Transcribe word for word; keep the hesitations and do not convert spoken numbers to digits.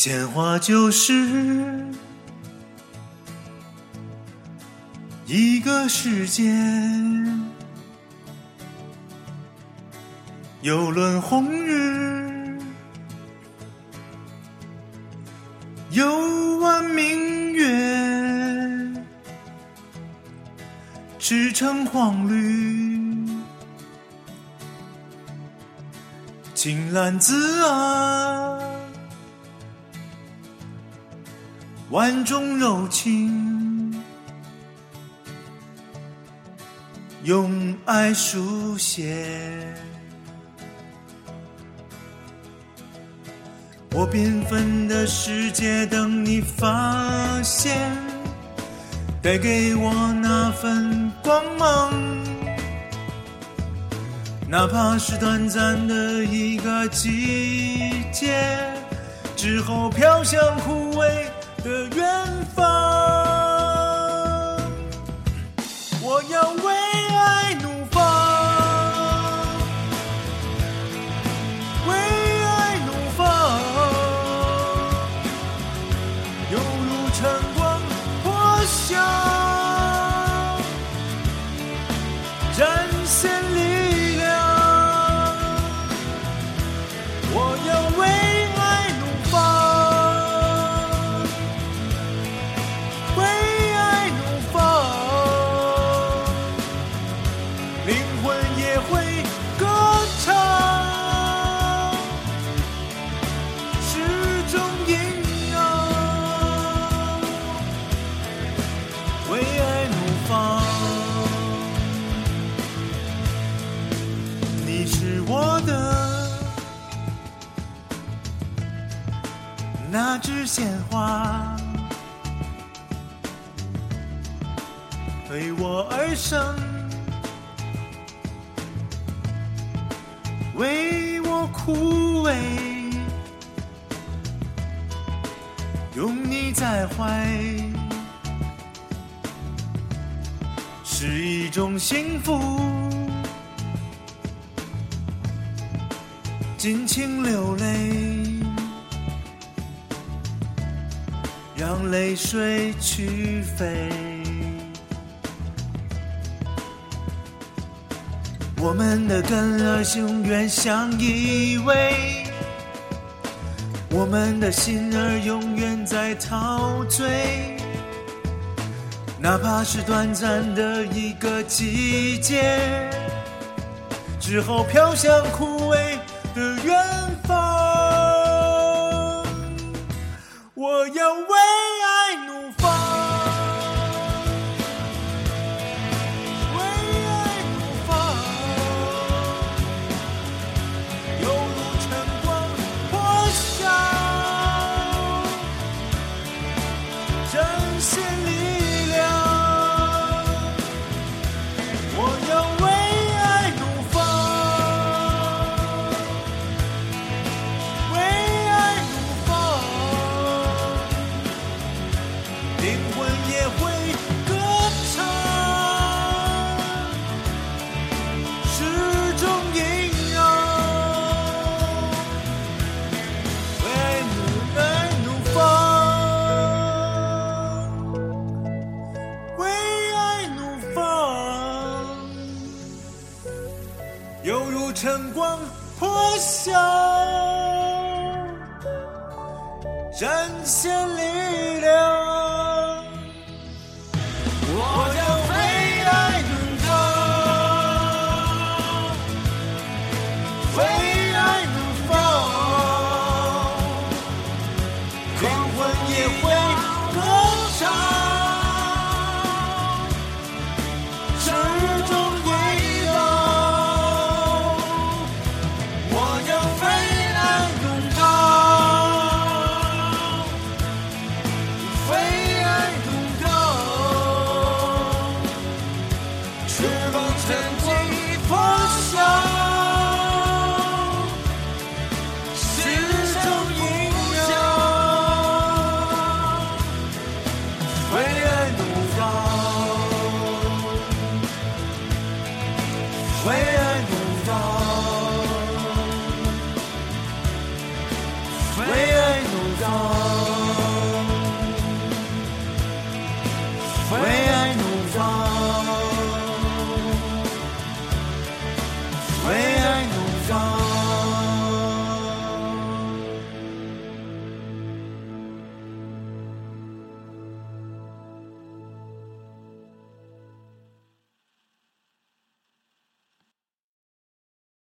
鲜花就是一个世界，有轮红日，有弯明月，驰骋黄绿，青蓝紫啊，万种柔情，用爱书写。我缤纷的世界等你发现，带给我那份光芒，哪怕是短暂的一个季节，之后飘向枯萎的远方。我要为爱努放，为晨光破晓，展现力量。我要为爱怒放，为爱怒放，灵魂也会歌唱，始终引。那枝鲜花为我而生，为我枯萎，拥你在怀，是一种幸福，尽情流泪，让泪水去飞。我们的根儿永远相依偎，我们的心儿永远在陶醉，哪怕是短暂的一个季节，之后飘向枯萎的远方。我要为犹如晨光破晓，展现力量。我要为爱努放，为爱努放，灵魂也会歌唱，始终。飘。